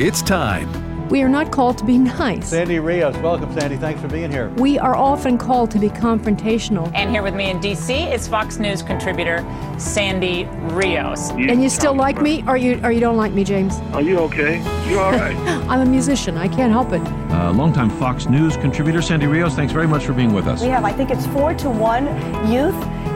It's time. We are not called to be nice. Sandy Rios, welcome, Sandy. Thanks for being here. We are often called to be confrontational. And here with me in D.C. is Fox News contributor Sandy Rios. And you still like me, or you don't like me, James? Are you okay? You all right? I'm a musician. I can't help it. Longtime Fox News contributor Sandy Rios, thanks very much for being with us. We have, I think it's 4-to-1 youth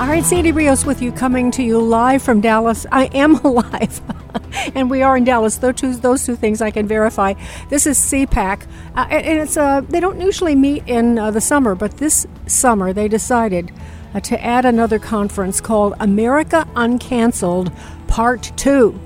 All right, Sandy Rios with you, coming to you live from Dallas. I am alive. And we are in Dallas. Those two things I can verify. This is CPAC, and it's they don't usually meet in the summer, but this summer they decided to add another conference called America Uncancelled Part 2.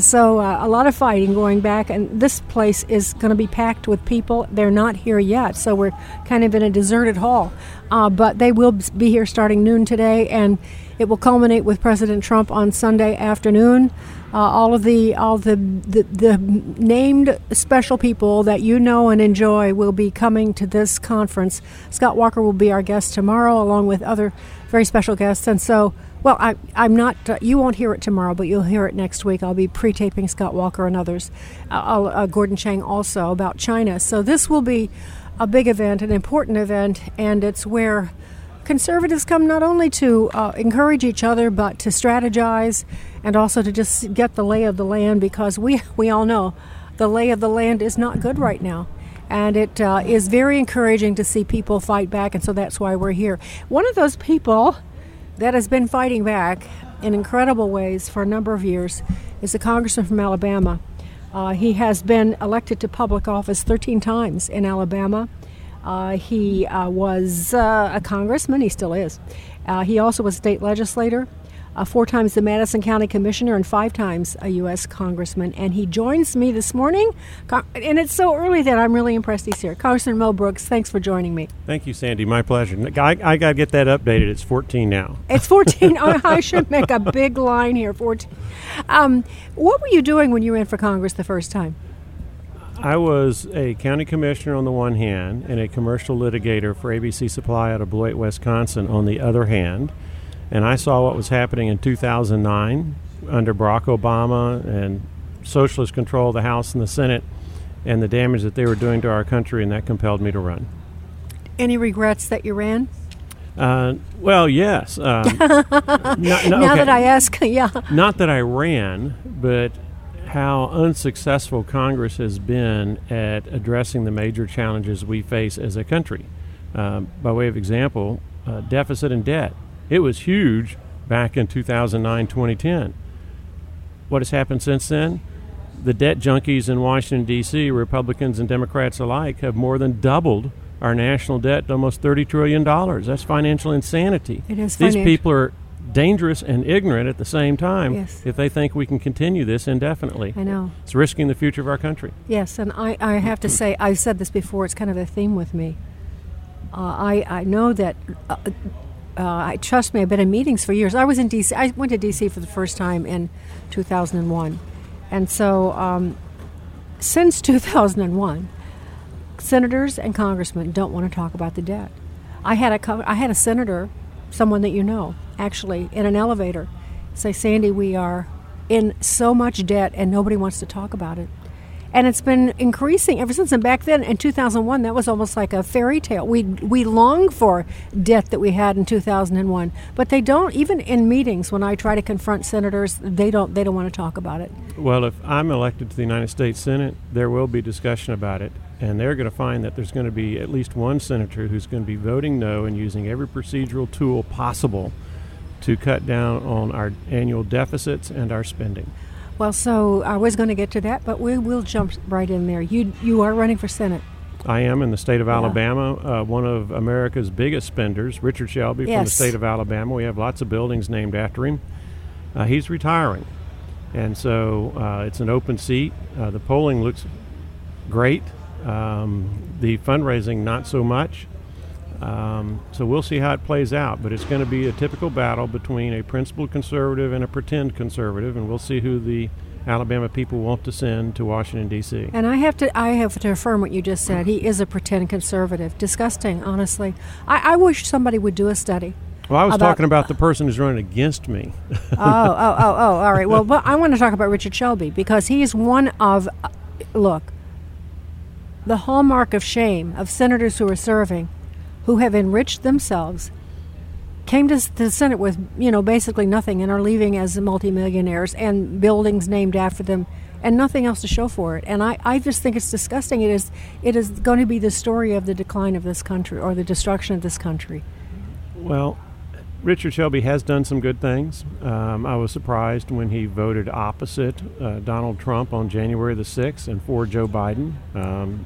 So a lot of fighting going back, and this place is going to be packed with people. They're not here yet, so we're kind of in a deserted hall. But they will be here starting noon today, and it will culminate with President Trump on Sunday afternoon. All the named special people that you know and enjoy will be coming to this conference. Scott Walker will be our guest tomorrow, along with other very special guests. And so, well, I'm not. You won't hear it tomorrow, but you'll hear it next week. I'll be pre-taping Scott Walker and others, Gordon Chang also, about China. So this will be a big event, an important event, and it's where conservatives come not only to encourage each other, but to strategize and also to just get the lay of the land, because we all know the lay of the land is not good right now. And it is very encouraging to see people fight back, and so that's why we're here. One of those people that has been fighting back in incredible ways for a number of years is a congressman from Alabama. He has been elected to public office 13 times in Alabama. He was a congressman. He still is. He also was a state legislator, 4 times the Madison County Commissioner, and 5 times a U.S. congressman. And he joins me this morning, and it's so early that I'm really impressed he's here. Congressman Mo Brooks, thanks for joining me. Thank you, Sandy. My pleasure. I got to get that updated. It's 14 now. It's 14. Oh, I should make a big line here, 14. What were you doing when you ran for Congress the first time? I was a county commissioner on the one hand and a commercial litigator for ABC Supply out of Beloit, Wisconsin on the other hand. And I saw what was happening in 2009 under Barack Obama and socialist control of the House and the Senate and the damage that they were doing to our country, and that compelled me to run. Any regrets that you ran? Well, yes. Now that I ask, yeah. Not that I ran, but how unsuccessful Congress has been at addressing the major challenges we face as a country. By way of example, deficit and debt. It was huge back in 2009, 2010. What has happened since then? The debt junkies in Washington, D.C., Republicans and Democrats alike, have more than doubled our national debt to almost $30 trillion. That's financial insanity. It is financial. These people are dangerous and ignorant at the same time, yes, if they think we can continue this indefinitely. I know. It's risking the future of our country. Yes, and I have to say, I've said this before, it's kind of a theme with me. I know that, trust me, I've been in meetings for years. I was in D.C. I went to D.C. for the first time in 2001. And so since 2001, senators and congressmen don't want to talk about the debt. I had a senator, someone that you know, actually, in an elevator, say, Sandy, we are in so much debt and nobody wants to talk about it. And it's been increasing ever since. And back then, in 2001, that was almost like a fairy tale. We long for debt that we had in 2001, but they don't. Even in meetings, when I try to confront senators, they don't want to talk about it. Well, if I'm elected to the United States Senate, there will be discussion about it, and they're going to find that there's going to be at least one senator who's going to be voting no and using every procedural tool possible to cut down on our annual deficits and our spending. Well, so I was going to get to that, but we will jump right in there. You are running for Senate. I am, in the state of Alabama, one of America's biggest spenders, Richard Shelby, yes, from the state of Alabama. We have lots of buildings named after him. He's retiring, and so it's an open seat. The polling looks great. The fundraising, not so much. So we'll see how it plays out, but it's going to be a typical battle between a principled conservative and a pretend conservative, and we'll see who the Alabama people want to send to Washington, D.C. And I have to affirm what you just said. He is a pretend conservative. Disgusting, honestly. I wish somebody would do a study. Well, I was talking about the person who's running against me. All right. Well, but I want to talk about Richard Shelby, because he is one of, the hallmark of shame of senators who are serving, who have enriched themselves, came to the Senate with, basically nothing, and are leaving as multimillionaires and buildings named after them and nothing else to show for it. And I just think it's disgusting. It is going to be the story of the decline of this country, or the destruction of this country. Well, Richard Shelby has done some good things. I was surprised when he voted opposite Donald Trump on January the 6th and for Joe Biden.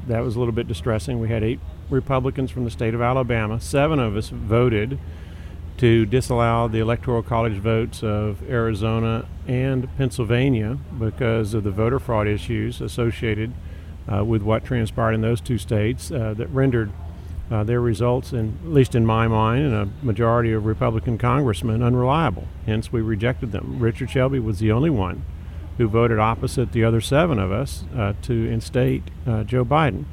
That was a little bit distressing. We had 8 Republicans from the state of Alabama. 7 of us voted to disallow the Electoral College votes of Arizona and Pennsylvania because of the voter fraud issues associated with what transpired in those 2 states that rendered their results, at least in my mind, and a majority of Republican congressmen, unreliable. Hence, we rejected them. Richard Shelby was the only one who voted opposite the other 7 of us to instate Joe Biden.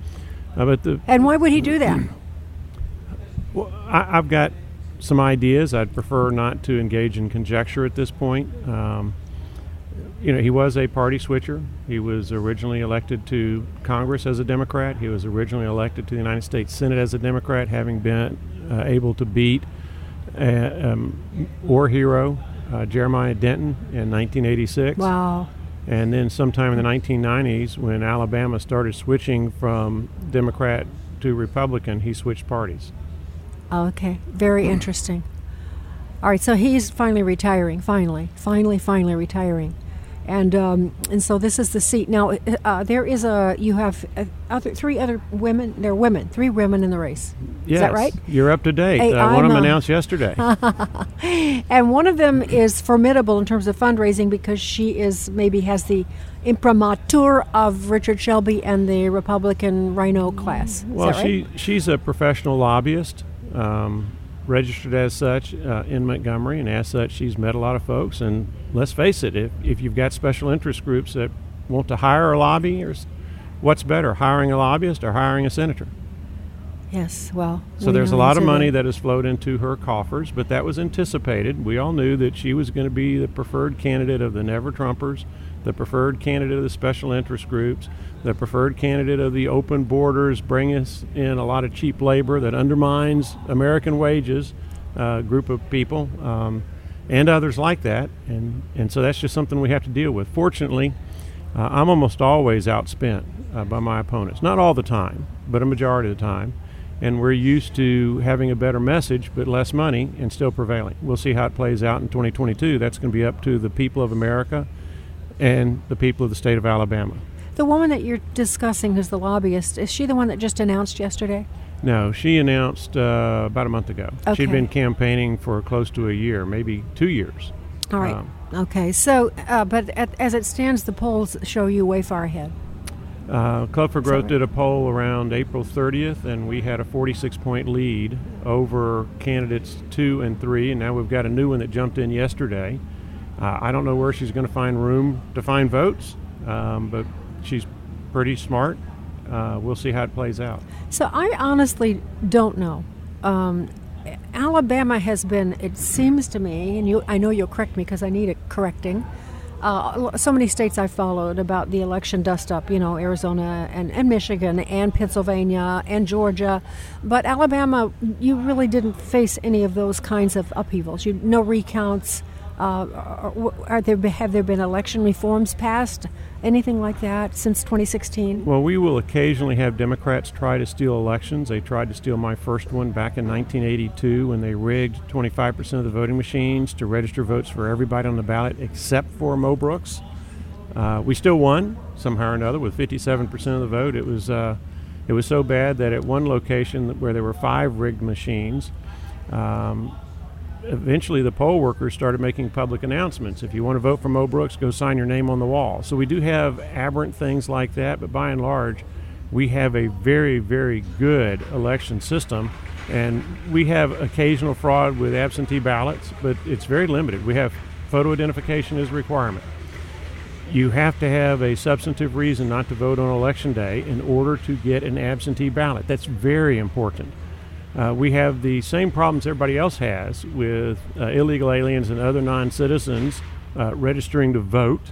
And why would he do that? Well, I've got some ideas. I'd prefer not to engage in conjecture at this point. He was a party switcher. He was originally elected to Congress as a Democrat. He was originally elected to the United States Senate as a Democrat, having been able to beat war hero Jeremiah Denton in 1986. Wow. And then sometime in the 1990s, when Alabama started switching from Democrat to Republican, he switched parties. Okay, very interesting. All right, so he's finally retiring, finally retiring. And so this is the seat. Now, three women in the race. Yes, is that right? You're up to date. One of them announced yesterday. And one of them is formidable in terms of fundraising, because she has the imprimatur of Richard Shelby and the Republican Rhino class. She's a professional lobbyist. Registered as such in Montgomery, and as such she's met a lot of folks. And let's face it, if you've got special interest groups that want to hire a lobby, or what's better, hiring a lobbyist or hiring a senator? Yes, well. So there's a lot of money that has flowed into her coffers, but that was anticipated. We all knew that she was going to be the preferred candidate of the Never Trumpers, the preferred candidate of the special interest groups, the preferred candidate of the open borders, bring us in a lot of cheap labor that undermines American wages, group of people, and others like that. And so that's just something we have to deal with. Fortunately, I'm almost always outspent by my opponents. Not all the time, but a majority of the time. And we're used to having a better message but less money and still prevailing. We'll see how it plays out in 2022. That's going to be up to the people of America and the people of the state of Alabama. The woman that you're discussing, who's the lobbyist, is she the one that just announced yesterday? No, she announced about a month ago. Okay. She'd been campaigning for close to a year, maybe 2 years. All right. Okay. So, as it stands, the polls show you way far ahead. Club for Growth did a poll around April 30th, and we had a 46-point lead over candidates 2 and 3, and now we've got a new one that jumped in yesterday. I don't know where she's going to find room to find votes, but she's pretty smart. We'll see how it plays out. So I honestly don't know. Alabama has been, it seems to me, and I know you'll correct me because I need it correcting, so many states I followed about the election dust-up, Arizona and Michigan and Pennsylvania and Georgia. But Alabama, you really didn't face any of those kinds of upheavals. No recounts. Have there been election reforms passed, anything like that, since 2016? Well, we will occasionally have Democrats try to steal elections. They tried to steal my first one back in 1982 when they rigged 25% of the voting machines to register votes for everybody on the ballot except for Mo Brooks. We still won, somehow or another, with 57% of the vote. It was so bad that at one location where there were 5 rigged machines, eventually the poll workers started making public announcements. If you want to vote for Mo Brooks, go sign your name on the wall. So we do have aberrant things like that, but by and large, we have a very, very good election system. And we have occasional fraud with absentee ballots, but it's very limited. We have photo identification as a requirement. You have to have a substantive reason not to vote on election day in order to get an absentee ballot. That's very important. We have the same problems everybody else has with illegal aliens and other non-citizens registering to vote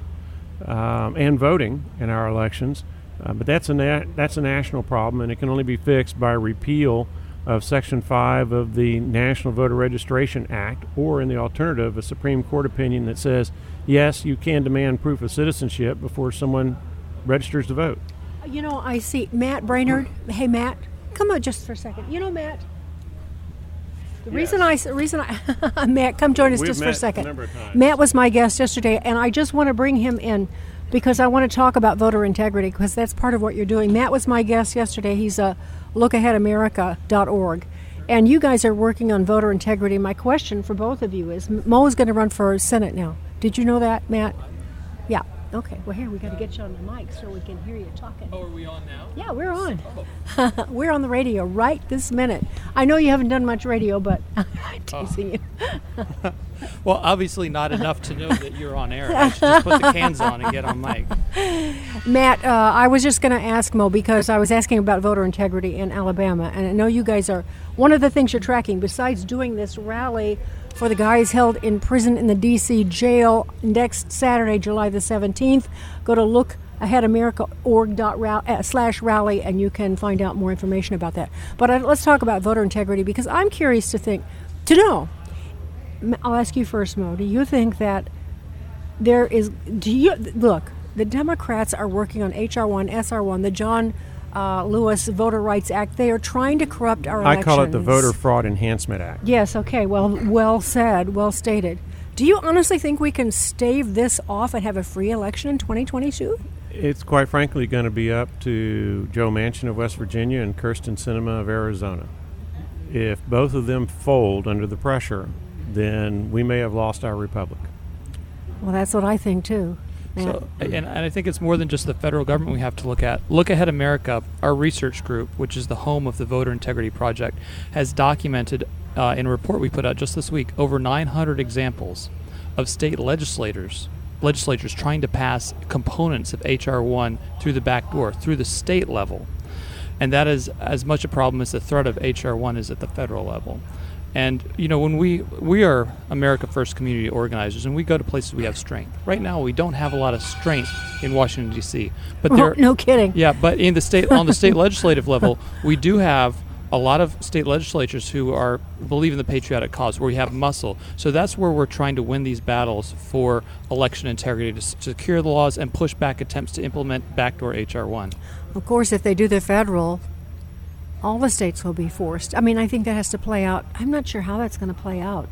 and voting in our elections. But that's a national problem, and it can only be fixed by repeal of Section 5 of the National Voter Registration Act, or in the alternative, a Supreme Court opinion that says, yes, you can demand proof of citizenship before someone registers to vote. You know, I see Matt Brainerd. Hey, Matt, come on just for a second. You know, Matt, the reason I Matt, come join us just for a second. Matt was my guest yesterday, and I just want to bring him in because I want to talk about voter integrity, because that's part of what you're doing. Matt was my guest yesterday. He's a lookaheadamerica.org, and you guys are working on voter integrity. My question for both of you is, Mo is going to run for Senate now. Did you know that, Matt? Yeah. Okay. Well, here, we got to get you on the mic so we can hear you talking. Oh, are we on now? Yeah, we're on. Oh. We're on the radio right this minute. I know you haven't done much radio, but I'm teasing you. Well, obviously not enough to know that you're on air. I should just put the cans on and get on mic. Matt, I was just going to ask Mo, because I was asking about voter integrity in Alabama, and I know you guys are, one of the things you're tracking, besides doing this rally for the guys held in prison in the D.C. jail next Saturday, July the 17th, go to lookaheadamerica.org/rally, and you can find out more information about that. But let's talk about voter integrity, because I'm curious to know. I'll ask you first, Mo. Do you think that there is... the Democrats are working on HR1, SR1, the John Lewis Voter Rights Act. They are trying to corrupt our elections. I call it the Voter Fraud Enhancement Act. Yes, okay. Well said, well stated. Do you honestly think we can stave this off and have a free election in 2022? It's quite frankly going to be up to Joe Manchin of West Virginia and Kirsten Sinema of Arizona. If both of them fold under the pressure, then we may have lost our republic. Well, that's what I think, too. So, and I think it's more than just the federal government we have to look at. Look Ahead America, our research group, which is the home of the Voter Integrity Project, has documented in a report we put out just this week over 900 examples of state legislators trying to pass components of HR1 through the back door, through the state level. And that is as much a problem as the threat of HR1 is at the federal level. And, you know, when we are America First community organizers, and we go to places we have strength. Right now, we don't have a lot of strength in Washington, D.C. But there, no kidding. Yeah, but in the state, on the state legislative level, we do have a lot of state legislatures who believe in the patriotic cause, where we have muscle. So that's where we're trying to win these battles for election integrity, to secure the laws and push back attempts to implement backdoor HR1. Of course, if they do the federal, all the states will be forced. I mean, I think that has to play out. I'm not sure how that's going to play out.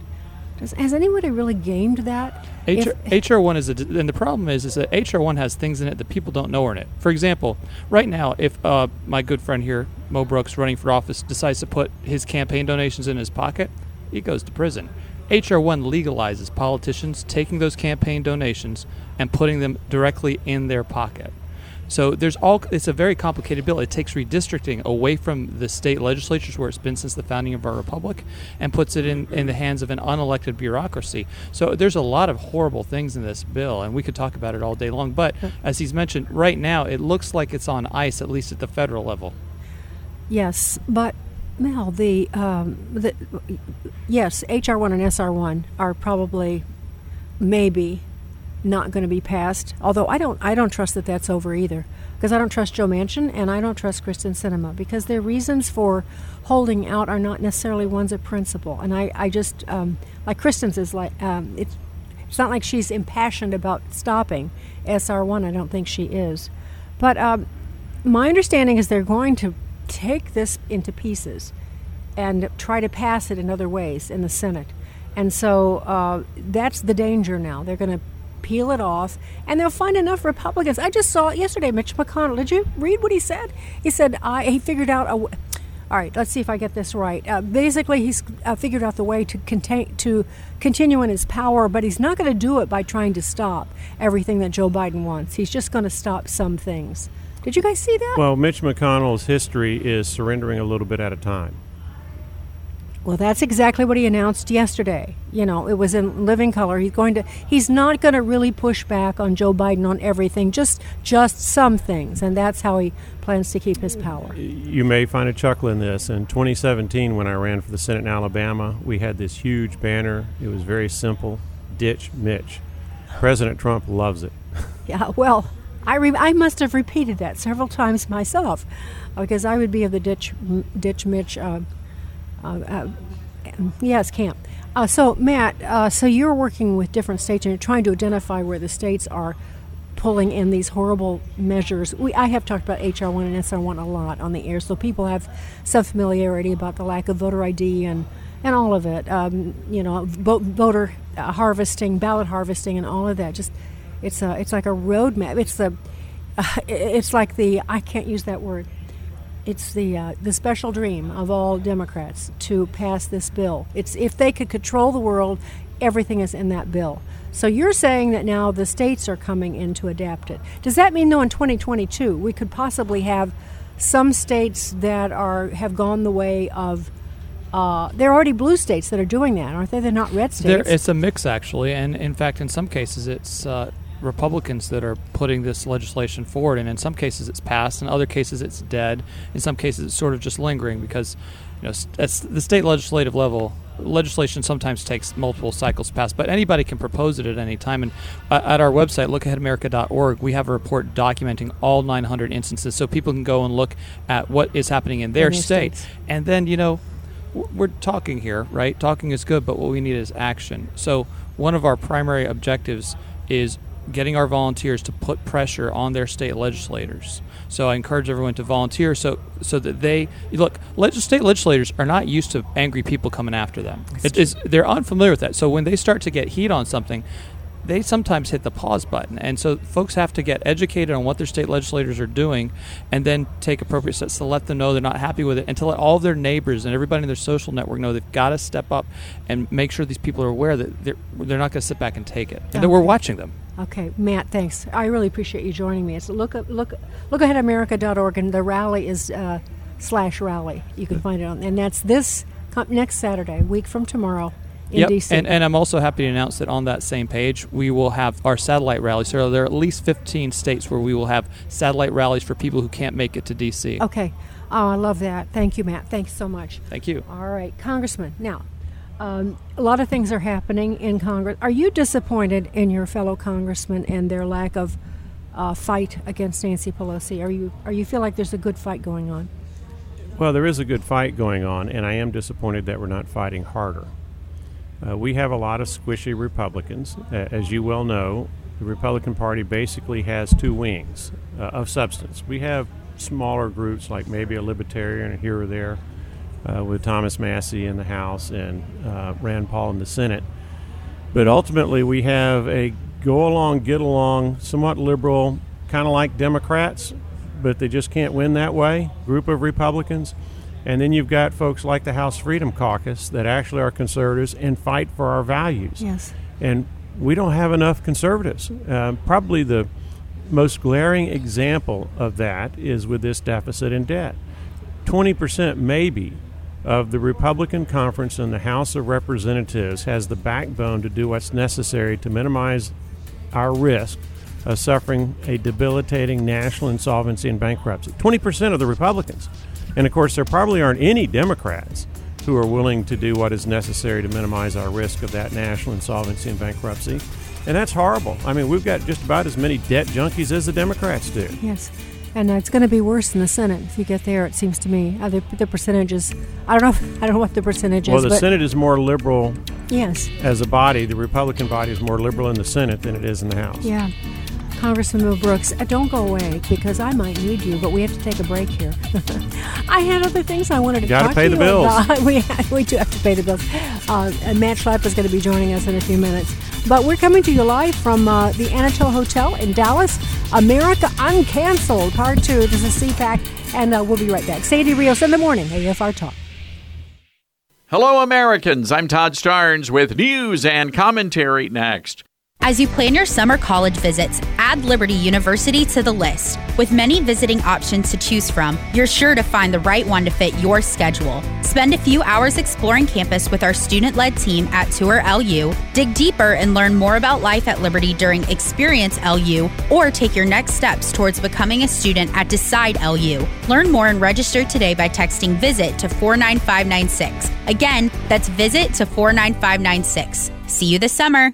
Has anybody really gamed that? HR1 is, and the problem is that HR1 has things in it that people don't know are in it. For example, right now, if my good friend here, Mo Brooks, running for office, decides to put his campaign donations in his pocket, he goes to prison. HR1 legalizes politicians taking those campaign donations and putting them directly in their pocket. So it's a very complicated bill. It takes redistricting away from the state legislatures, where it's been since the founding of our republic, and puts it in the hands of an unelected bureaucracy. So there's a lot of horrible things in this bill, and we could talk about it all day long. But as he's mentioned, right now it looks like it's on ice, at least at the federal level. Yes, but Mel, HR1 and SR1 are probably, maybe, not going to be passed, although I don't trust that that's over either, because I don't trust Joe Manchin and I don't trust Kirsten Sinema, because their reasons for holding out are not necessarily ones of principle. And I just, like Kirsten's is like, it's not like she's impassioned about stopping SR1. I don't think she is. But my understanding is they're going to take this into pieces and try to pass it in other ways in the Senate. And so that's the danger now. They're going to peel it off, and they'll find enough Republicans. I just saw yesterday, Mitch McConnell. Did you read what he said? He said he figured out a way. All right, let's see if I get this right. Basically, he's figured out the way to continue in his power, but he's not going to do it by trying to stop everything that Joe Biden wants. He's just going to stop some things. Did you guys see that? Well, Mitch McConnell's history is surrendering a little bit at a time. Well, that's exactly what he announced yesterday. You know, it was in living color. He's not going to really push back on Joe Biden on everything, just some things. And that's how he plans to keep his power. You may find a chuckle in this. In 2017, when I ran for the Senate in Alabama, we had this huge banner. It was very simple. Ditch Mitch. President Trump loves it. Yeah, well, I must have repeated that several times myself, because I would be of the ditch Mitch yes, camp. So, Matt, so you're working with different states and you're trying to identify where the states are pulling in these horrible measures. I have talked about HR1 and SR1 a lot on the air, so people have some familiarity about the lack of voter ID and all of it, you know, voter harvesting, ballot harvesting, and all of that. Just it's like a roadmap. It's like the, I can't use that word. It's the special dream of all Democrats to pass this bill. It's if they could control the world, everything is in that bill. So you're saying that now the states are coming in to adapt it. Does that mean, though, in 2022 we could possibly have some states that have gone the way of? They're already blue states that are doing that, aren't they? They're not red states. It's a mix, actually, and in fact, in some cases, it's Republicans that are putting this legislation forward, and in some cases it's passed, in other cases it's dead, in some cases it's sort of just lingering because, you know, that's the state legislative level. Legislation sometimes takes multiple cycles to pass, but anybody can propose it at any time. And at our website, lookaheadamerica.org, we have a report documenting all 900 instances, so people can go and look at what is happening in their states. And then, you know, we're talking here, right? Talking is good, but what we need is action. So one of our primary objectives is getting our volunteers to put pressure on their state legislators. So I encourage everyone to volunteer so that they look. State legislators are not used to angry people coming after them. They're unfamiliar with that. So when they start to get heat on something, they sometimes hit the pause button. And so folks have to get educated on what their state legislators are doing and then take appropriate steps to let them know they're not happy with it, and to let all of their neighbors and everybody in their social network know they've got to step up and make sure these people are aware that they're not going to sit back and take it, and that we're watching them. Okay, Matt, thanks. I really appreciate you joining me. It's lookaheadamerica.org, and the rally is /rally. You can find it on, and that's this next Saturday, a week from tomorrow. Yep, and I'm also happy to announce that on that same page, we will have our satellite rally. So there are at least 15 states where we will have satellite rallies for people who can't make it to D.C. Okay. Oh, I love that. Thank you, Matt. Thanks so much. Thank you. All right, Congressman. Now, a lot of things are happening in Congress. Are you disappointed in your fellow congressmen and their lack of fight against Nancy Pelosi? Are you feel like there's a good fight going on? Well, there is a good fight going on, and I am disappointed that we're not fighting harder. We have a lot of squishy Republicans. As you well know, the Republican Party basically has two wings of substance. We have smaller groups like maybe a Libertarian here or there with Thomas Massey in the House and Rand Paul in the Senate. But ultimately we have a go-along, get-along, somewhat liberal, kind of like Democrats, but they just can't win that way, group of Republicans. And then you've got folks like the House Freedom Caucus that actually are conservatives and fight for our values. Yes. And we don't have enough conservatives. Probably the most glaring example of that is with this deficit and debt. 20% maybe of the Republican conference in the House of Representatives has the backbone to do what's necessary to minimize our risk of suffering a debilitating national insolvency and bankruptcy. 20% of the Republicans. And, of course, there probably aren't any Democrats who are willing to do what is necessary to minimize our risk of that national insolvency and bankruptcy. And that's horrible. I mean, we've got just about as many debt junkies as the Democrats do. Yes, and it's going to be worse in the Senate if you get there, it seems to me. The percentages, I don't know what the percentage is. Well, the Senate is more liberal. Yes. As a body, the Republican body is more liberal in the Senate than it is in the House. Yeah. Congressman Mo Brooks, don't go away because I might need you, but we have to take a break here. I had other things I wanted to talk to you about. Gotta pay the bills. We do have to pay the bills. And Matt Schlapp is going to be joining us in a few minutes. But we're coming to you live from the Anatole Hotel in Dallas. America Uncancelled, Part 2. This is CPAC, and we'll be right back. Sandy Rios in the morning, AFR Talk. Hello, Americans. I'm Todd Starnes with news and commentary next. As you plan your summer college visits, add Liberty University to the list. With many visiting options to choose from, you're sure to find the right one to fit your schedule. Spend a few hours exploring campus with our student-led team at TourLU, dig deeper and learn more about life at Liberty during Experience LU, or take your next steps towards becoming a student at Decide LU. Learn more and register today by texting VISIT to 49596. Again, that's VISIT to 49596. See you this summer.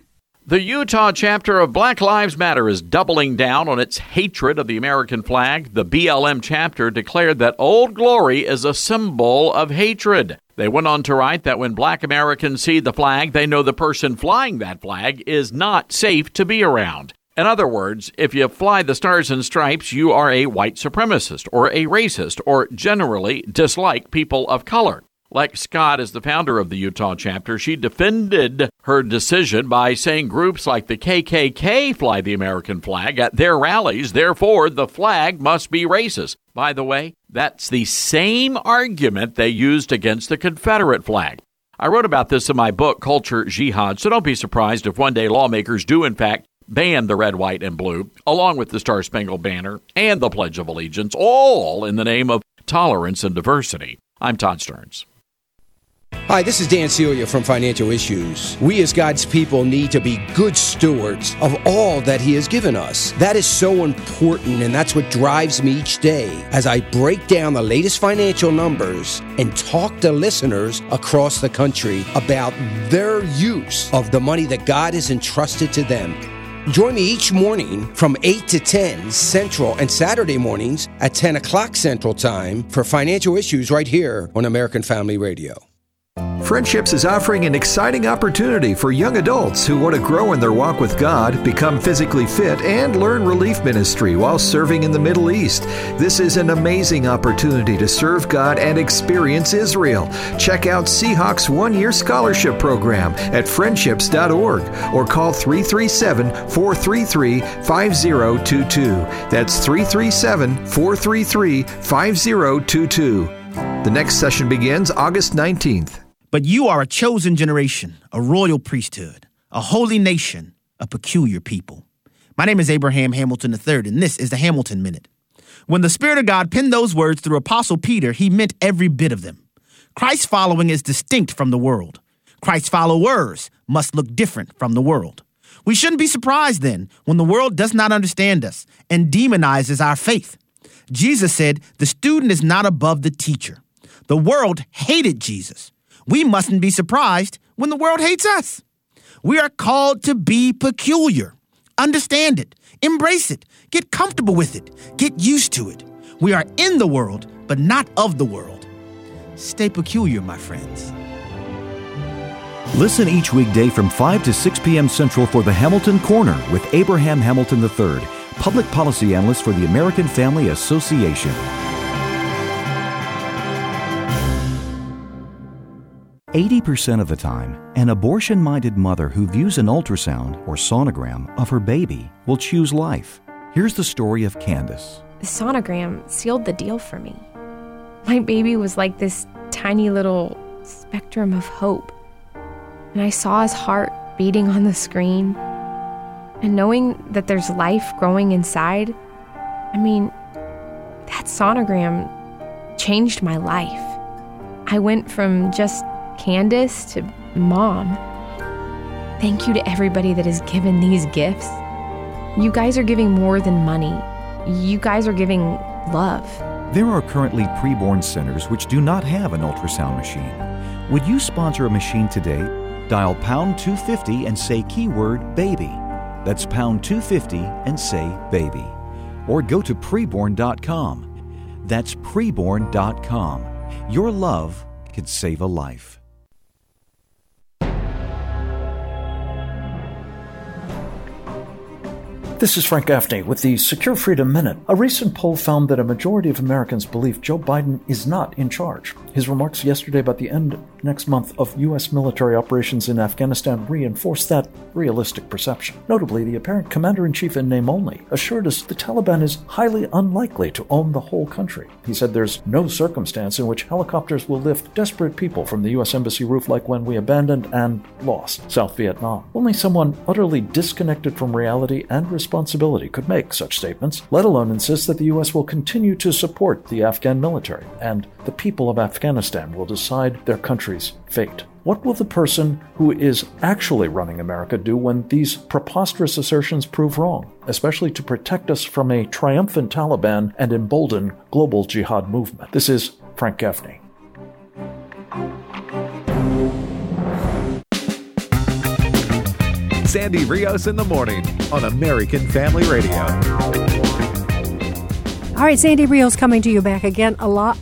The Utah chapter of Black Lives Matter is doubling down on its hatred of the American flag. The BLM chapter declared that Old Glory is a symbol of hatred. They went on to write that when Black Americans see the flag, they know the person flying that flag is not safe to be around. In other words, if you fly the Stars and Stripes, you are a white supremacist or a racist or generally dislike people of color. Lex Scott is the founder of the Utah chapter. She defended her decision by saying groups like the KKK fly the American flag at their rallies. Therefore, the flag must be racist. By the way, that's the same argument they used against the Confederate flag. I wrote about this in my book, Culture Jihad, so don't be surprised if one day lawmakers do, in fact, ban the red, white, and blue, along with the Star-Spangled Banner and the Pledge of Allegiance, all in the name of tolerance and diversity. I'm Todd Starnes. Hi, this is Dan Celia from Financial Issues. We as God's people need to be good stewards of all that He has given us. That is so important, and that's what drives me each day as I break down the latest financial numbers and talk to listeners across the country about their use of the money that God has entrusted to them. Join me each morning from 8 to 10 Central and Saturday mornings at 10 o'clock Central Time for Financial Issues right here on American Family Radio. Friendships is offering an exciting opportunity for young adults who want to grow in their walk with God, become physically fit, and learn relief ministry while serving in the Middle East. This is an amazing opportunity to serve God and experience Israel. Check out Seahawks' one-year scholarship program at friendships.org or call 337-433-5022. That's 337-433-5022. The next session begins August 19th. But you are a chosen generation, a royal priesthood, a holy nation, a peculiar people. My name is Abraham Hamilton III, and this is the Hamilton Minute. When the Spirit of God penned those words through Apostle Peter, he meant every bit of them. Christ's following is distinct from the world. Christ's followers must look different from the world. We shouldn't be surprised, then, when the world does not understand us and demonizes our faith. Jesus said, "The student is not above the teacher." The world hated Jesus. We mustn't be surprised when the world hates us. We are called to be peculiar. Understand it. Embrace it. Get comfortable with it. Get used to it. We are in the world, but not of the world. Stay peculiar, my friends. Listen each weekday from 5 to 6 p.m. Central for the Hamilton Corner with Abraham Hamilton III, public policy analyst for the American Family Association. Eighty 80% of the time, an abortion-minded mother who views an ultrasound or sonogram of her baby will choose life. Here's the story of Candace. The sonogram sealed the deal for me. My baby was like this tiny little spectrum of hope. And I saw his heart beating on the screen. And knowing that there's life growing inside, I mean, that sonogram changed my life. I went from just Candace to Mom. Thank you to everybody that has given these gifts. You guys are giving more than money. You guys are giving love. There are currently preborn centers which do not have an ultrasound machine. Would you sponsor a machine today? Dial pound 250 and say keyword baby. That's pound 250 and say baby. Or go to preborn.com. That's preborn.com. Your love could save a life. This is Frank Gaffney with the Secure Freedom Minute. A recent poll found that a majority of Americans believe Joe Biden is not in charge. His remarks yesterday about the end next month of U.S. military operations in Afghanistan reinforced that realistic perception. Notably, the apparent commander-in-chief in name only assured us the Taliban is highly unlikely to own the whole country. He said there's no circumstance in which helicopters will lift desperate people from the U.S. embassy roof like when we abandoned and lost South Vietnam. Only someone utterly disconnected from reality and responsibility could make such statements, let alone insist that the U.S. will continue to support the Afghan military, and the people of Afghanistan will decide their country's fate. What will the person who is actually running America do when these preposterous assertions prove wrong, especially to protect us from a triumphant Taliban and emboldened global jihad movement? This is Frank Gaffney. Sandy Rios in the morning on American Family Radio. All right, Sandy Rios coming to you back again alive.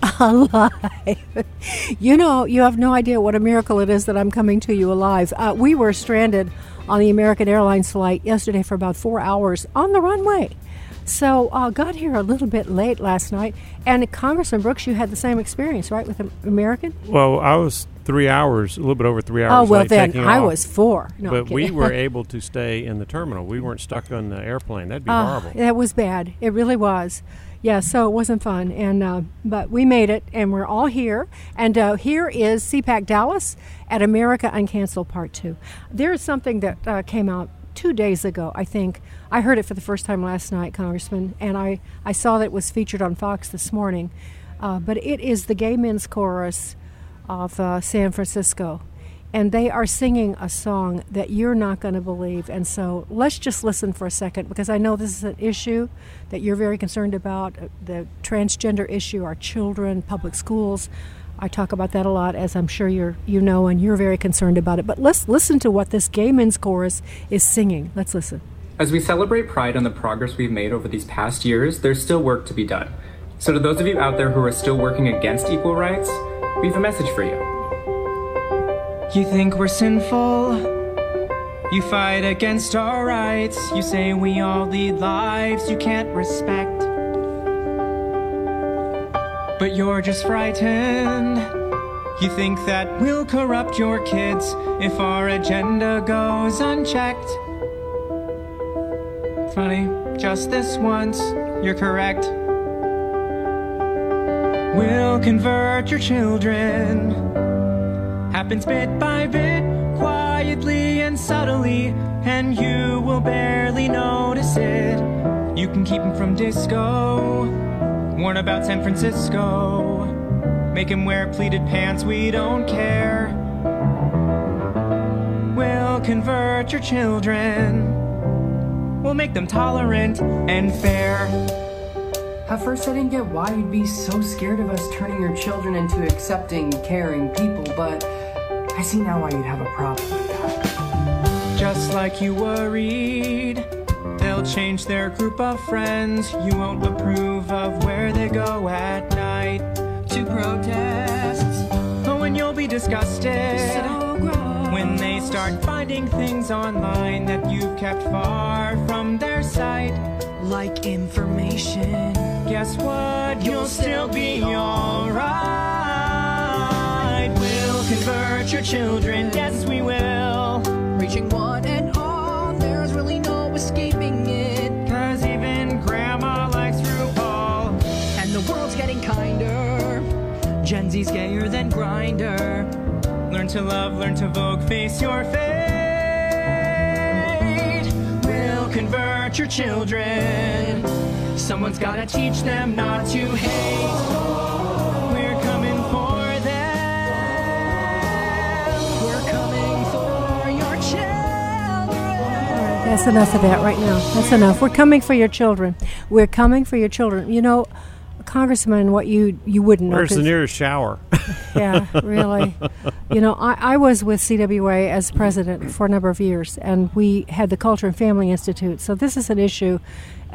You know, you have no idea what a miracle it is that I'm coming to you alive. We were stranded on the American Airlines flight yesterday for about 4 hours on the runway. So got here a little bit late last night. And Congressman Brooks, you had the same experience, right, with American? Well, I was 3 hours, a little bit over 3 hours. Oh, well, late then I off. Was four. No, but we were able to stay in the terminal. We weren't stuck on the airplane. That'd be horrible. That was bad. It really was. Yeah, so it wasn't fun. And but we made it, and we're all here. And here is CPAC Dallas at America Uncancelled Part 2. There is something that came out 2 days ago, I think. I heard it for the first time last night, Congressman, and I saw that it was featured on Fox this morning. But it is the Gay Men's Chorus of San Francisco, and they are singing a song that you're not going to believe. And so let's just listen for a second, because I know this is an issue that you're very concerned about, the transgender issue, our children, public schools. I talk about that a lot, as I'm sure you know, and you're very concerned about it. But let's listen to what this Gay Men's Chorus is singing. Let's listen. As we celebrate Pride and the progress we've made over these past years, there's still work to be done. So to those of you out there who are still working against equal rights, we have a message for you. You think we're sinful? You fight against our rights. You say we all lead lives you can't respect. But you're just frightened. You think that we'll corrupt your kids if our agenda goes unchecked. Funny, just this once, you're correct. We'll convert your children. Happens bit by bit, quietly and subtly, and you will barely notice it. You can keep them from disco, warn about San Francisco, make them wear pleated pants, we don't care. We'll convert your children. We'll make them tolerant and fair. At first I didn't get why you'd be so scared of us turning your children into accepting, caring people, but I see now why you'd have a problem with that. Just like you worried, they'll change their group of friends. You won't approve of where they go at night to protests. Oh, and you'll be disgusted so gross when they start finding things online that you've kept far from their sight. Like information. Guess what? You'll still be alright. We'll convert your children, yes we will. Reaching one and all, there's really no escaping it. Cause even grandma likes RuPaul. And the world's getting kinder. Gen Z's gayer than Grindr. Learn to love, learn to vogue, face your fate. We'll convert your children. Someone's gotta teach them not to hate. We're coming for them. We're coming for your children. That's enough of that right now. That's enough. We're coming for your children. We're coming for your children. You know, Congressman, what you wouldn't know. Where's the nearest shower? Yeah, really. You know, I was with CWA as president for a number of years, and we had the Culture and Family Institute. So this is an issue,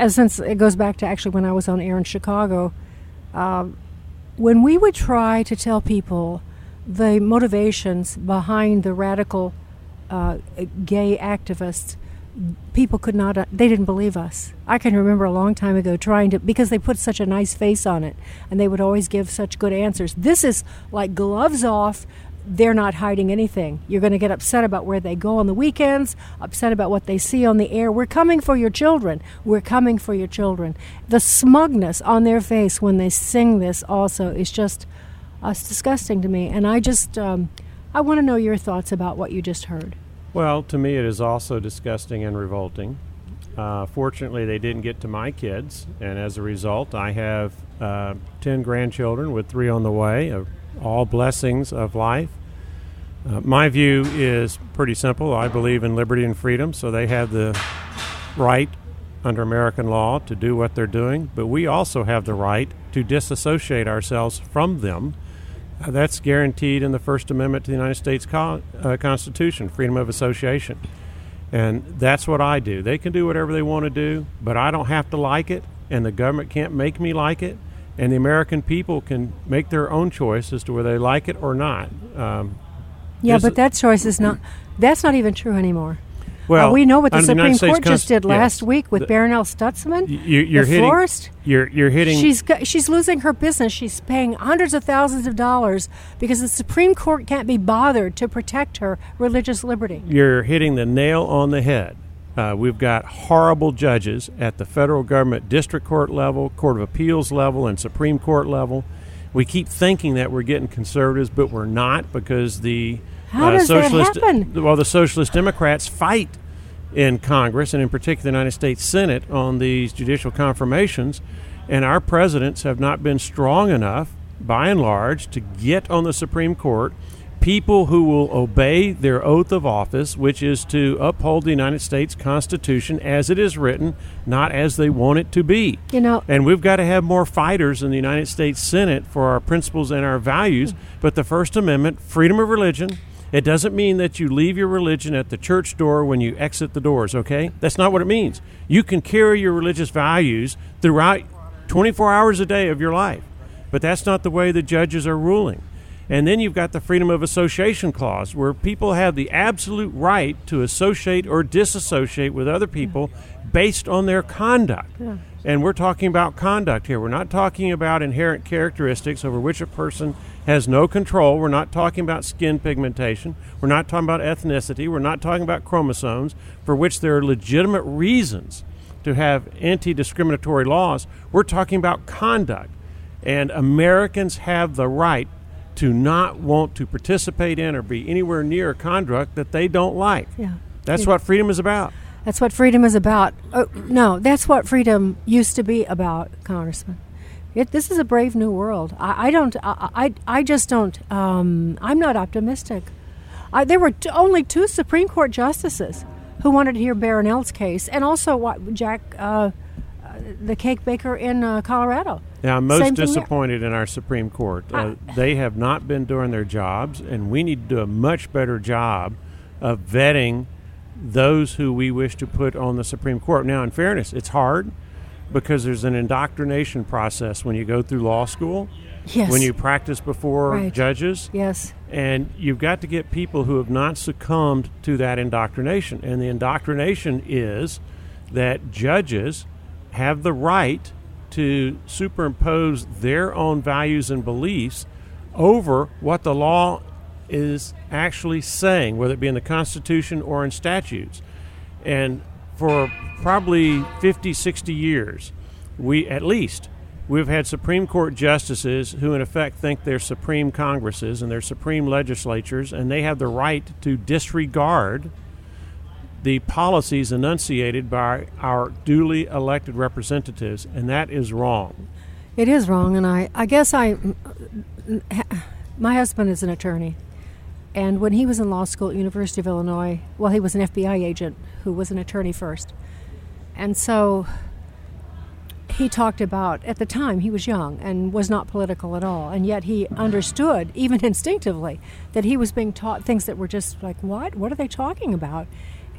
since it goes back to actually when I was on air in Chicago. When we would try to tell people the motivations behind the radical gay activists, people could not, they didn't believe us. I can remember a long time ago trying to, because they put such a nice face on it, and they would always give such good answers. This is like gloves off. They're not hiding anything. You're going to get upset about where they go on the weekends, upset about what they see on the air. We're coming for your children. We're coming for your children. The smugness on their face when they sing this also is just disgusting to me. And I just, I want to know your thoughts about what you just heard. Well, to me, it is also disgusting and revolting. Fortunately, they didn't get to my kids. And as a result, I have 10 grandchildren with 3 on the way, all blessings of life. My view is pretty simple. I believe in liberty and freedom, so they have the right under American law to do what they're doing. But we also have the right to disassociate ourselves from them. That's guaranteed in the First Amendment to the United States Constitution, freedom of association. And that's what I do. They can do whatever they want to do, but I don't have to like it, and the government can't make me like it, and the American people can make their own choice as to whether they like it or not. Yeah, but that choice is not, that's not even true anymore. Well, we know what the Supreme Court just did last week with Baronelle Stutzman, the florist. You're hitting. She's losing her business. She's paying hundreds of thousands of dollars because the Supreme Court can't be bothered to protect her religious liberty. You're hitting the nail on the head. We've got horrible judges at the federal government, district court level, court of appeals level, and Supreme Court level. We keep thinking that we're getting conservatives, but we're not, because the how does that happen? Well, the Socialist Democrats fight in Congress, and in particular the United States Senate, on these judicial confirmations, and our presidents have not been strong enough, by and large, to get on the Supreme Court people who will obey their oath of office, which is to uphold the United States Constitution as it is written, not as they want it to be. You know, and we've got to have more fighters in the United States Senate for our principles and our values, but the First Amendment, freedom of religion, it doesn't mean that you leave your religion at the church door when you exit the doors, okay? That's not what it means. You can carry your religious values throughout 24 hours a day of your life, but that's not the way the judges are ruling. And then you've got the Freedom of Association Clause, where people have the absolute right to associate or disassociate with other people based on their conduct. Yeah. And we're talking about conduct here. We're not talking about inherent characteristics over which a person has no control. We're not talking about skin pigmentation. We're not talking about ethnicity. We're not talking about chromosomes, for which there are legitimate reasons to have anti-discriminatory laws. We're talking about conduct. And Americans have the right to not want to participate in or be anywhere near conduct that they don't like. Yeah. That's what freedom is about. That's what freedom is about. Oh, no, that's what freedom used to be about, Congressman. This is a brave new world. I just don't, I'm not optimistic. There were only 2 Supreme Court justices who wanted to hear Baronelle's case, and also what, Jack, the cake baker in Colorado. Now, I'm most disappointed in our Supreme Court. They have not been doing their jobs, and we need to do a much better job of vetting those who we wish to put on the Supreme Court. Now, in fairness, it's hard because there's an indoctrination process when you go through law school, yes, when you practice before judges, yes, and you've got to get people who have not succumbed to that indoctrination. And the indoctrination is that judges have the right to superimpose their own values and beliefs over what the law is actually saying, whether it be in the Constitution or in statutes. And for probably 50, 60 years, we've had Supreme Court justices who in effect think they're Supreme Congresses and they're Supreme Legislatures, and they have the right to disregard the policies enunciated by our duly elected representatives, and that is wrong. It is wrong, and I guess my husband is an attorney, and when he was in law school at University of Illinois, well, he was an FBI agent who was an attorney first, and so he talked about, at the time he was young and was not political at all, and yet he understood, even instinctively, that he was being taught things that were just like, what are they talking about?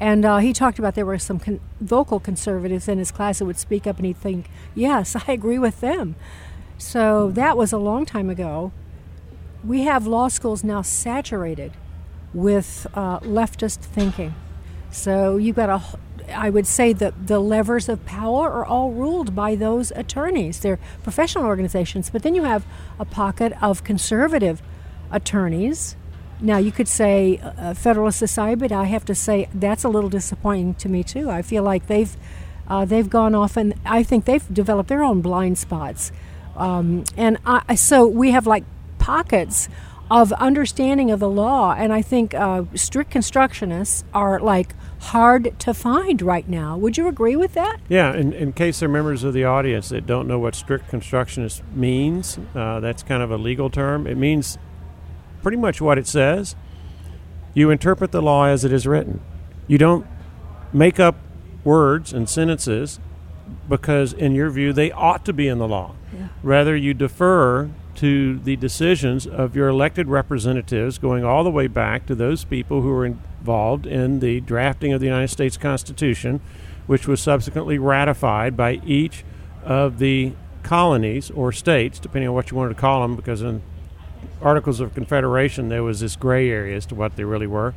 And he talked about there were some vocal conservatives in his class that would speak up, and he'd think, yes, I agree with them. So that was a long time ago. We have law schools now saturated with leftist thinking. So you've got I would say that the levers of power are all ruled by those attorneys. They're professional organizations. But then you have a pocket of conservative attorneys. Now, you could say Federalist Society, but I have to say that's a little disappointing to me, too. I feel like they've gone off, and I think they've developed their own blind spots. So we have, like, pockets of understanding of the law, and I think strict constructionists are, like, hard to find right now. Would you agree with that? Yeah, in case there are members of the audience that don't know what strict constructionist means, that's kind of a legal term. It means pretty much what it says. You interpret the law as it is written. You don't make up words and sentences because, in your view, they ought to be in the law. Yeah. Rather, you defer to the decisions of your elected representatives, going all the way back to those people who were involved in the drafting of the United States Constitution, which was subsequently ratified by each of the colonies or states, depending on what you wanted to call them, because in Articles of Confederation there was this gray area as to what they really were.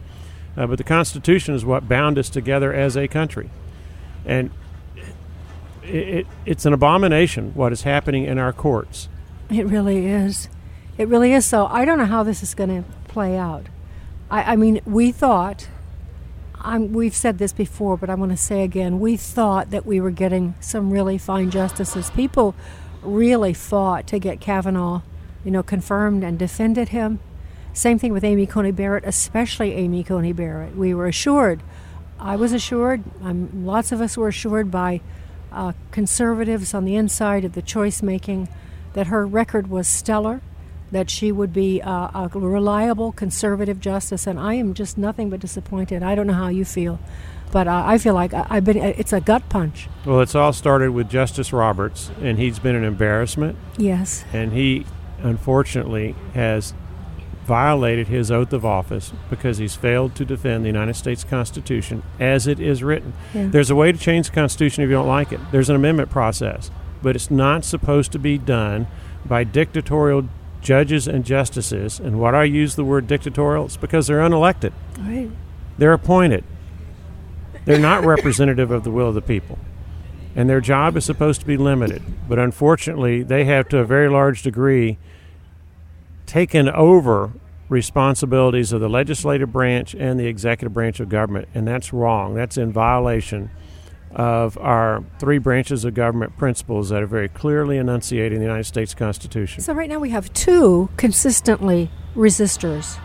But the Constitution is what bound us together as a country. And it's an abomination what is happening in our courts. It really is. It really is. So I don't know how this is going to play out. I mean, we thought, we've said this before, but I want to say again, we thought that we were getting some really fine justices. People really fought to get Kavanaugh, confirmed and defended him. Same thing with Amy Coney Barrett, especially Amy Coney Barrett. We were assured. I was assured. Lots of us were assured by conservatives on the inside of the choice-making that her record was stellar, that she would be a reliable conservative justice, and I am just nothing but disappointed. I don't know how you feel, but I feel like it's a gut punch. Well, it's all started with Justice Roberts, and he's been an embarrassment. Yes. And he, unfortunately, has violated his oath of office because he's failed to defend the United States Constitution as it is written. Yeah. There's a way to change the Constitution if you don't like it. There's an amendment process. But it's not supposed to be done by dictatorial judges and justices. And what I use the word dictatorial, it's because they're unelected. Right. They're appointed. They're not representative of the will of the people. And their job is supposed to be limited. But unfortunately, they have to a very large degree taken over responsibilities of the legislative branch and the executive branch of government. And that's wrong. That's in violation of our three branches of government principles that are very clearly enunciated in the United States Constitution. So right now we have two consistently resistors,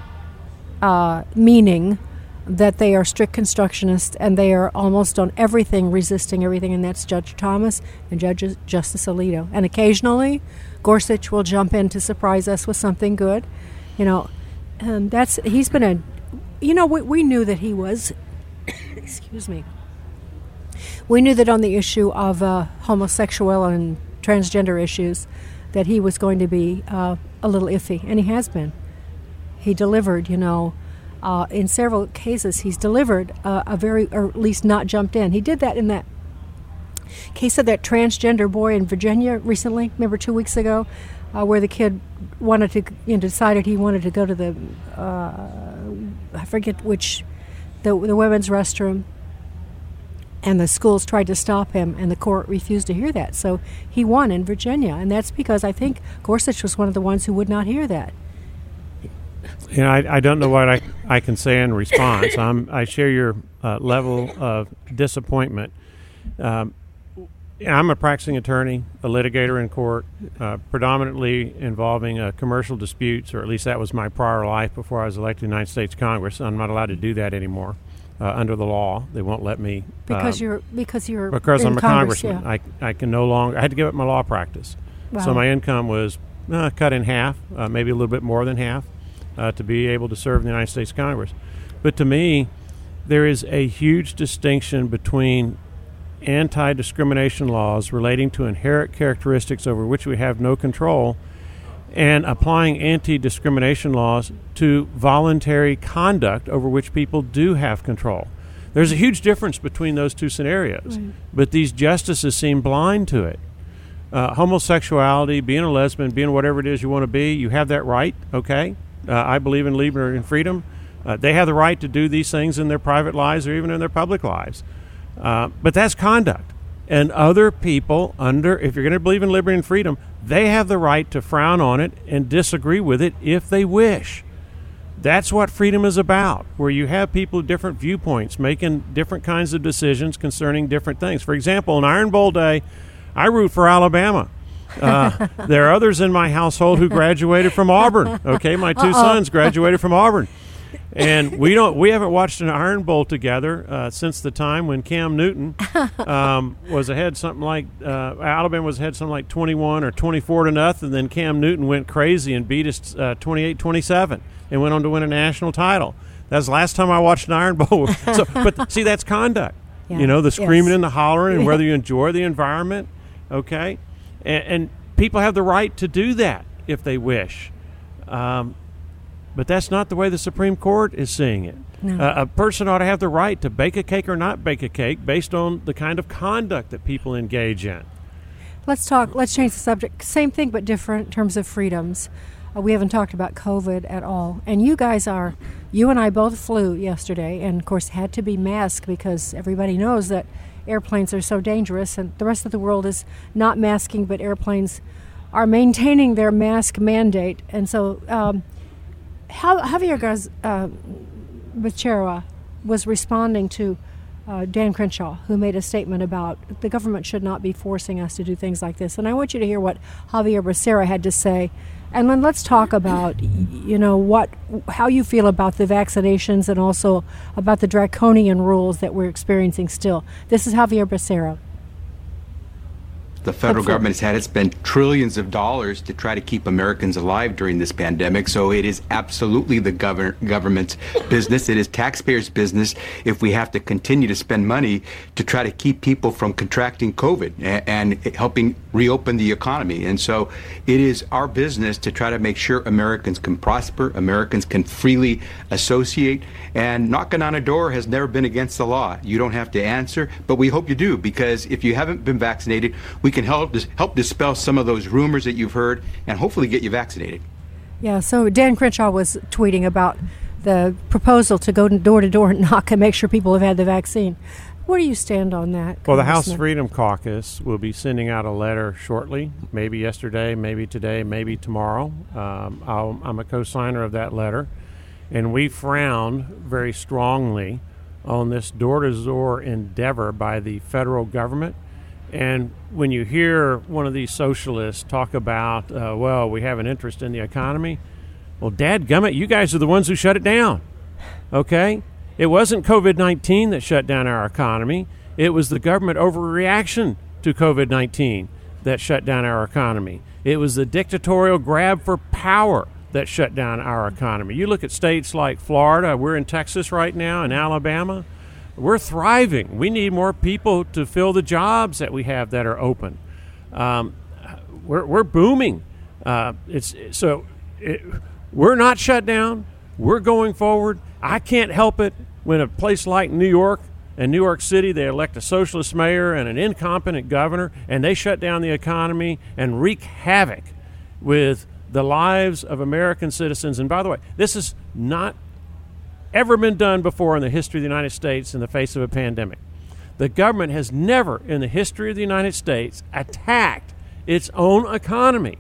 meaning that they are strict constructionists and they are almost on everything, resisting everything, and that's Judge Thomas and Justice Alito. And occasionally Gorsuch will jump in to surprise us with something good. He's been we knew that he was, excuse me, we knew that on the issue of homosexual and transgender issues that he was going to be a little iffy, and he has been. He delivered, in several cases he's delivered or at least not jumped in. He did that in that case of that transgender boy in Virginia recently, remember 2 weeks ago, where the kid wanted to, decided he wanted to go to the, I forget which, the women's restroom. And the schools tried to stop him, and the court refused to hear that. So he won in Virginia, and that's because I think Gorsuch was one of the ones who would not hear that. I don't know what I can say in response. I share your level of disappointment. I'm a practicing attorney, a litigator in court, predominantly involving commercial disputes, or at least that was my prior life before I was elected to the United States Congress. I'm not allowed to do that anymore. Under the law, they won't let me because I'm a congressman. Yeah. I can no longer. I had to give up my law practice, so my income was cut in half, maybe a little bit more than half, to be able to serve in the United States Congress. But to me, there is a huge distinction between anti-discrimination laws relating to inherent characteristics over which we have no control, and applying anti-discrimination laws to voluntary conduct over which people do have control. There's a huge difference between those two scenarios, right. But these justices seem blind to it. Homosexuality, being a lesbian, being whatever it is you want to be, you have that right, okay? I believe in liberty and freedom. They have the right to do these things in their private lives or even in their public lives. But that's conduct. And other people under, if you're going to believe in liberty and freedom, they have the right to frown on it and disagree with it if they wish. That's what freedom is about, where you have people with different viewpoints making different kinds of decisions concerning different things. For example, on Iron Bowl Day, I root for Alabama. There are others in my household who graduated from Auburn. Okay, my two sons graduated from Auburn. And we haven't watched an Iron Bowl together since the time when Cam Newton was ahead something like Alabama was ahead something like 21 or 24 to nothing. And then Cam Newton went crazy and beat us 28-27 and went on to win a national title. That's the last time I watched an Iron Bowl. So, but see, that's conduct. Yeah. You know, the screaming and the hollering, and whether you enjoy the environment, okay, and people have the right to do that if they wish. But that's not the way the Supreme Court is seeing it. No. A person ought to have the right to bake a cake or not bake a cake based on the kind of conduct that people engage in. Let's change the subject. Same thing but different in terms of freedoms. We haven't talked about COVID at all. And you and I both flew yesterday and, of course, had to be masked because everybody knows that airplanes are so dangerous and the rest of the world is not masking, but airplanes are maintaining their mask mandate. And so... Javier Becerra was responding to Dan Crenshaw, who made a statement about the government should not be forcing us to do things like this. And I want you to hear what Javier Becerra had to say. And then let's talk about, you know, how you feel about the vaccinations and also about the draconian rules that we're experiencing still. This is Javier Becerra. The federal government has had to spend trillions of dollars to try to keep Americans alive during this pandemic. So it is absolutely the government's business. It is taxpayers' business if we have to continue to spend money to try to keep people from contracting COVID and helping reopen the economy. And so it is our business to try to make sure Americans can prosper, Americans can freely associate. And knocking on a door has never been against the law. You don't have to answer, but we hope you do, because if you haven't been vaccinated, we can help dispel some of those rumors that you've heard and hopefully get you vaccinated. Yeah, so Dan Crenshaw was tweeting about the proposal to go door to door and knock and make sure people have had the vaccine. Where do you stand on that? Well, the House Freedom Caucus will be sending out a letter shortly, maybe yesterday, maybe today, maybe tomorrow. I'm a co-signer of that letter. And we frown very strongly on this door-to-door endeavor by the federal government. And when you hear one of these socialists talk about, well, we have an interest in the economy, well, dadgummit, you guys are the ones who shut it down, okay? It wasn't COVID-19 that shut down our economy. It was the government overreaction to COVID-19 that shut down our economy. It was the dictatorial grab for power that shut down our economy. You look at states like Florida, we're in Texas right now, in Alabama. We're thriving. We need more people to fill the jobs that we have that are open. We're booming. We're not shut down. We're going forward. I can't help it when a place like New York and New York City, they elect a socialist mayor and an incompetent governor, and they shut down the economy and wreak havoc with the lives of American citizens. And by the way, this is not ever been done before in the history of the United States in the face of a pandemic. The government has never in the history of the United States attacked its own economy.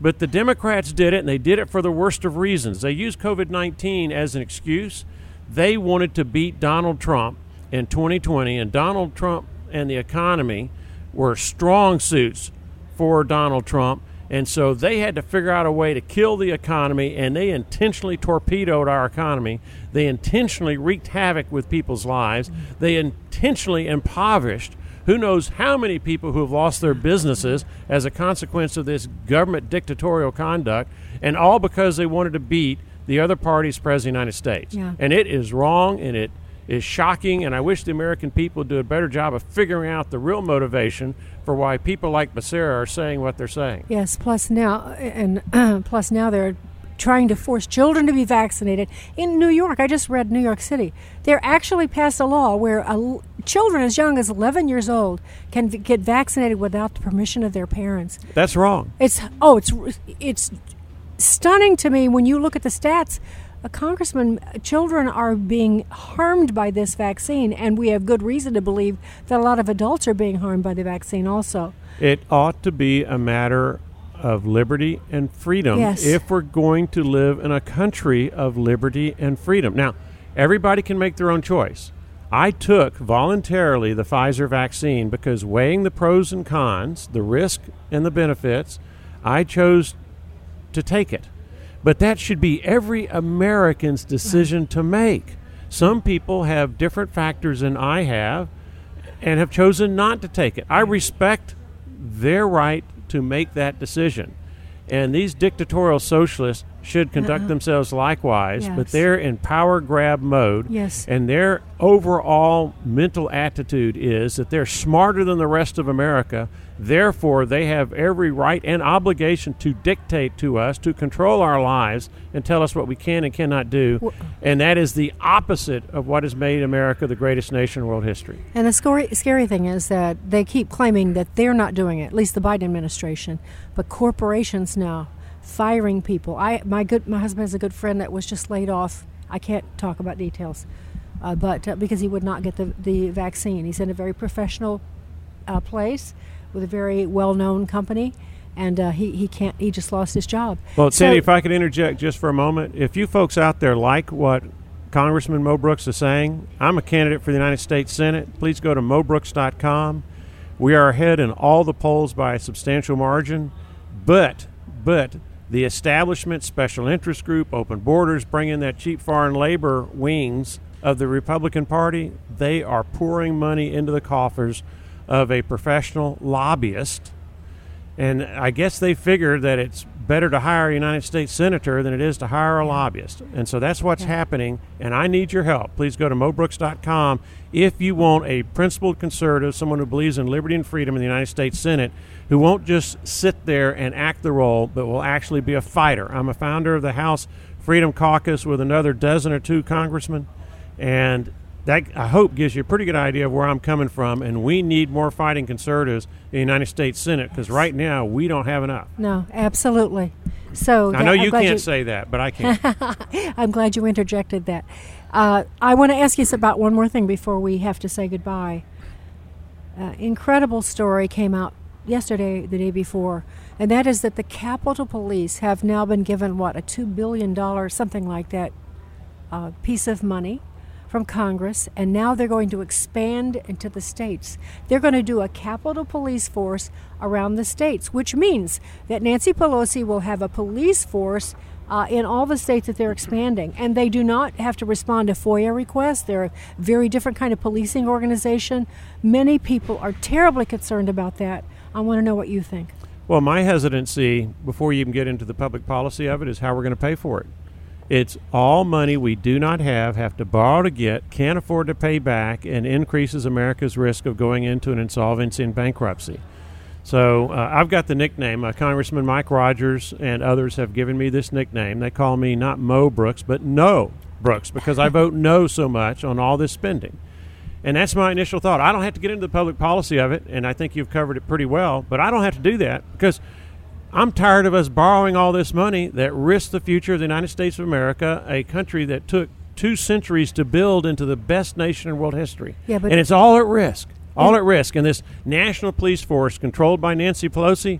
But the Democrats did it, and they did it for the worst of reasons. They used COVID-19 as an excuse. They wanted to beat Donald Trump in 2020, and Donald Trump and the economy were strong suits for Donald Trump. And so they had to figure out a way to kill the economy, and they intentionally torpedoed our economy. They intentionally wreaked havoc with people's lives. They intentionally impoverished who knows how many people who have lost their businesses as a consequence of this government dictatorial conduct, and all because they wanted to beat the other party's president of the United States. Yeah. And it is wrong, and it is shocking, and I wish the American people would do a better job of figuring out the real motivation for why people like Becerra are saying what they're saying. Yes, plus now they're trying to force children to be vaccinated. In New York, I just read New York City, they're actually passed a law where children as young as 11 years old can get vaccinated without the permission of their parents. That's wrong. It's stunning to me when you look at the stats Congressman, children are being harmed by this vaccine, and we have good reason to believe that a lot of adults are being harmed by the vaccine also. It ought to be a matter of liberty and freedom, yes, if we're going to live in a country of liberty and freedom. Now, everybody can make their own choice. I took voluntarily the Pfizer vaccine because weighing the pros and cons, the risk and the benefits, I chose to take it. But that should be every American's decision to make. Some people have different factors than I have and have chosen not to take it. I respect their right to make that decision. And these dictatorial socialists should conduct themselves likewise, yes, but they're in power grab mode. Yes. And their overall mental attitude is that they're smarter than the rest of America. Therefore, they have every right and obligation to dictate to us, to control our lives, and tell us what we can and cannot do. And that is the opposite of what has made America the greatest nation in world history. And the scary thing is that they keep claiming that they're not doing it, at least the Biden administration, but corporations now firing people. My husband has a good friend that was just laid off. I can't talk about details, but because he would not get the vaccine. He's in a very professional place with a very well-known company, and he can't. He just lost his job. Well, Sandy, if I could interject just for a moment, if you folks out there like what Congressman Mo Brooks is saying, I'm a candidate for the United States Senate. Please go to mobrooks.com. We are ahead in all the polls by a substantial margin, but the establishment, special interest group, open borders, bring in that cheap foreign labor wings of the Republican Party, they are pouring money into the coffers of a professional lobbyist. And I guess they figure that it's better to hire a United States senator than it is to hire a lobbyist. And so that's what's happening, and I need your help. Please go to mobrooks.com if you want a principled conservative, someone who believes in liberty and freedom in the United States Senate, who won't just sit there and act the role, but will actually be a fighter. I'm a founder of the House Freedom Caucus with another dozen or two congressmen, and that, I hope, gives you a pretty good idea of where I'm coming from, and we need more fighting conservatives in the United States Senate because right now we don't have enough. No, absolutely. So I know you can't say that, but I can. I'm glad you interjected that. I want to ask you about one more thing before we have to say goodbye. Incredible story came out yesterday, the day before, and that is that the Capitol Police have now been given, a $2 billion, something like that, piece of money from Congress, and now they're going to expand into the states. They're going to do a Capitol Police force around the states, which means that Nancy Pelosi will have a police force in all the states that they're expanding, and they do not have to respond to FOIA requests. They're a very different kind of policing organization. Many people are terribly concerned about that. I want to know what you think. Well, my hesitancy, before you even get into the public policy of it, is how we're going to pay for it. It's all money we do not have to borrow to get, can't afford to pay back, and increases America's risk of going into an insolvency and bankruptcy. So I've got the nickname. Congressman Mike Rogers and others have given me this nickname. They call me not Mo Brooks, but No Brooks, because I vote no so much on all this spending. And that's my initial thought. I don't have to get into the public policy of it, and I think you've covered it pretty well, but I don't have to do that because I'm tired of us borrowing all this money that risks the future of the United States of America, a country that took 2 centuries to build into the best nation in world history. Yeah, but and it's all at risk, And this national police force controlled by Nancy Pelosi,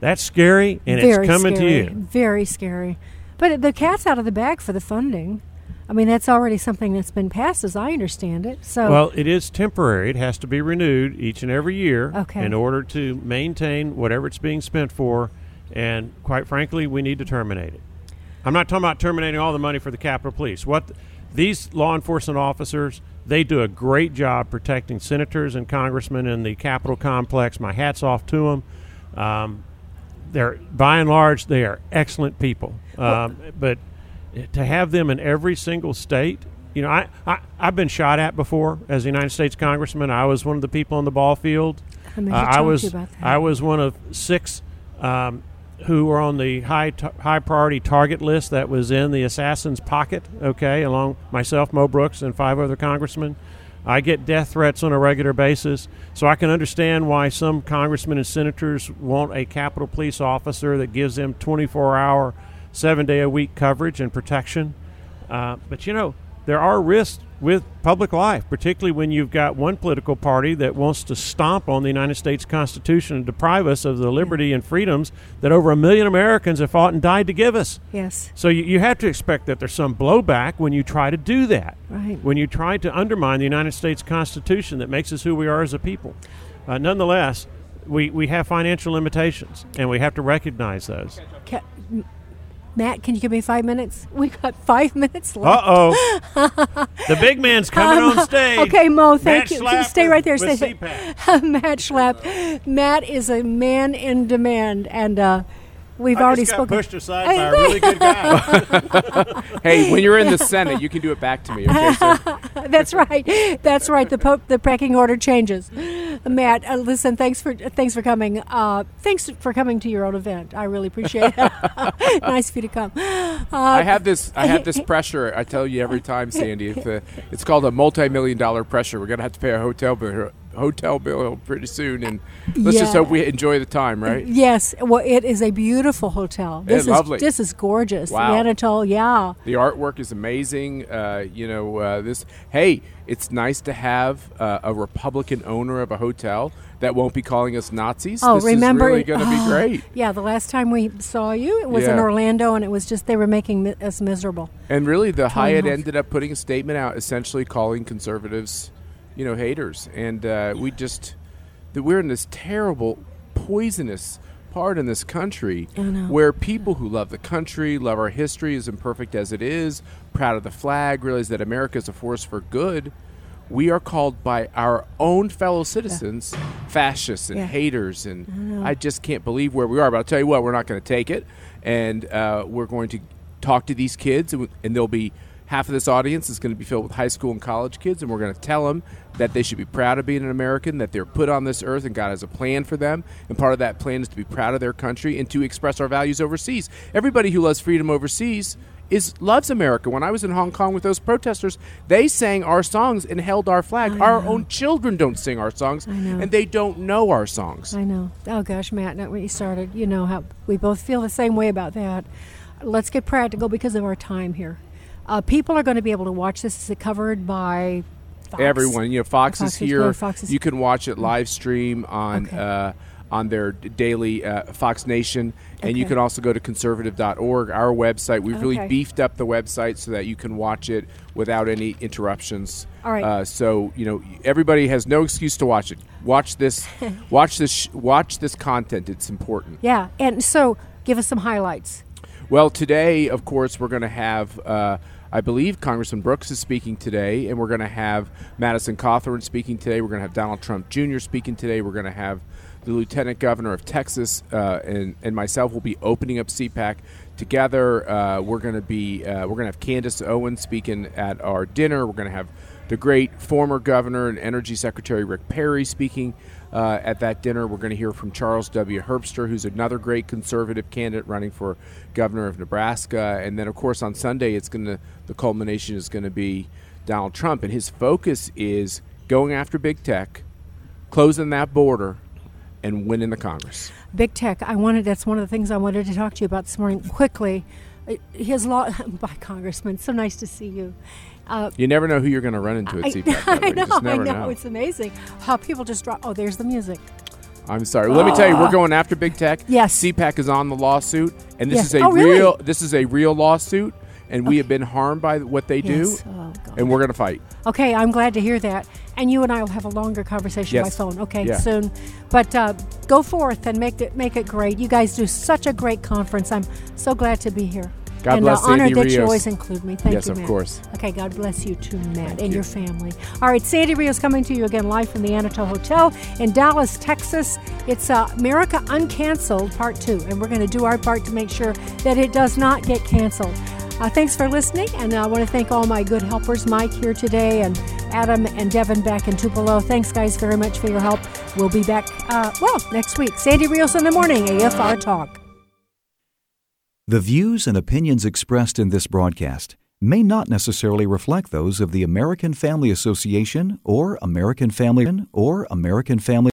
that's scary, and it's coming to you. Very scary. But the cat's out of the bag for the funding. I mean, that's already something that's been passed, as I understand it. So, well, it is temporary. It has to be renewed each and every year in order to maintain whatever it's being spent for. And quite frankly, we need to terminate it. I'm not talking about terminating all the money for the Capitol Police. These law enforcement officers, they do a great job protecting senators and congressmen in the Capitol complex. My hat's off to them. By and large, they are excellent people. But to have them in every single state, you know, I've been shot at before as a United States congressman. I was one of the people on the ball field. I was one of 6 who were on the high priority target list that was in the assassin's pocket. Okay, along myself, Mo Brooks, and 5 other congressmen. I get death threats on a regular basis, so I can understand why some congressmen and senators want a Capitol Police officer that gives them 24-hour 7-day-a-week coverage and protection. But, you know, there are risks with public life, particularly when you've got one political party that wants to stomp on the United States Constitution and deprive us of the liberty and freedoms that over 1 million Americans have fought and died to give us. Yes. So you have to expect that there's some blowback when you try to do that, right? When you try to undermine the United States Constitution that makes us who we are as a people. Nonetheless, we have financial limitations, and we have to recognize those. Matt, can you give me 5 minutes? We got 5 minutes left. Uh-oh. The big man's coming on stage. Okay, Mo, thank you. Can you stay right there? Stay there. Matt Schlapp. Matt is a man in demand, and we've already spoken. I just got pushed aside by a really good guy. Hey, when you're in the Senate, you can do it back to me, okay, sir? That's right. That's right. The pecking order changes. Matt, listen, thanks for coming. Thanks for coming to your own event. I really appreciate it. Nice of you to come. I have this pressure. I tell you every time, Sandy. It's called a multi-million-dollar pressure. We're going to have to pay a hotel bill pretty soon, and let's just hope we enjoy the time, right? Yes. Well, it is a beautiful hotel. It's lovely. This is gorgeous. Wow. The Anatole, yeah. The artwork is amazing. It's nice to have a Republican owner of a hotel that won't be calling us Nazis. Oh, remember, this is really going to be great. Yeah, the last time we saw you, it was in Orlando, and it was just they were making us miserable. And really, the Hyatt ended up putting a statement out essentially calling conservatives haters, and we're in this terrible, poisonous part in this country where people who love the country, love our history, as imperfect as it is, proud of the flag, realize that America is a force for good. We are called by our own fellow citizens fascists and haters, and I just can't believe where we are. But I'll tell you what, we're not going to take it, and we're going to talk to these kids, and they'll be. Half of this audience is going to be filled with high school and college kids, and we're going to tell them that they should be proud of being an American, that they're put on this earth and God has a plan for them. And part of that plan is to be proud of their country and to express our values overseas. Everybody who loves freedom overseas loves America. When I was in Hong Kong with those protesters, they sang our songs and held our flag. Our own children don't sing our songs, and they don't know our songs. I know. Oh, gosh, Matt, not when you started. You know how we both feel the same way about that. Let's get practical because of our time here. People are going to be able to watch this. Is it covered by Fox? Everyone? Fox is here. You can watch it live stream on their daily Fox Nation. And you can also go to conservative.org, our website. We've really beefed up the website so that you can watch it without any interruptions. All right. So everybody has no excuse to watch it. Watch this content. It's important. Yeah. And so give us some highlights. Well, today, of course, we're going to have... I believe Congressman Brooks is speaking today, and we're going to have Madison Cawthorn speaking today. We're going to have Donald Trump Jr. speaking today. We're going to have the Lieutenant Governor of Texas and myself will be opening up CPAC together. We're going to have Candace Owens speaking at our dinner. We're going to have the great former Governor and Energy Secretary Rick Perry speaking at that dinner. We're going to hear from Charles W. Herbster, who's another great conservative candidate running for governor of Nebraska. And then, of course, on Sunday, the culmination is going to be Donald Trump. And his focus is going after big tech, closing that border, and winning the Congress. Big tech. That's one of the things I wanted to talk to you about this morning quickly. His law, by Congressman, so nice to see you. You never know who you're going to run into at CPAC. I know. It's amazing how people just drop. Oh, there's the music. I'm sorry. Let me tell you, we're going after big tech. Yes. CPAC is on the lawsuit, and this is a real. This is a real lawsuit, and we have been harmed by what they do, and we're going to fight. Okay, I'm glad to hear that. And you and I will have a longer conversation by phone. Okay, soon. But go forth and make it great. You guys do such a great conference. I'm so glad to be here. God bless Sandy Rios. And the honor that you always include me. Thank you, Matt. Yes, of course. Okay, God bless you too, Matt, and your family. All right, Sandy Rios coming to you again live from the Anatole Hotel in Dallas, Texas. It's America Uncancelled Part 2, and we're going to do our part to make sure that it does not get canceled. Thanks for listening, and I want to thank all my good helpers, Mike here today, and Adam and Devin back in Tupelo. Thanks, guys, very much for your help. We'll be back, next week. Sandy Rios in the morning, AFR Talk. The views and opinions expressed in this broadcast may not necessarily reflect those of the American Family Association or American Family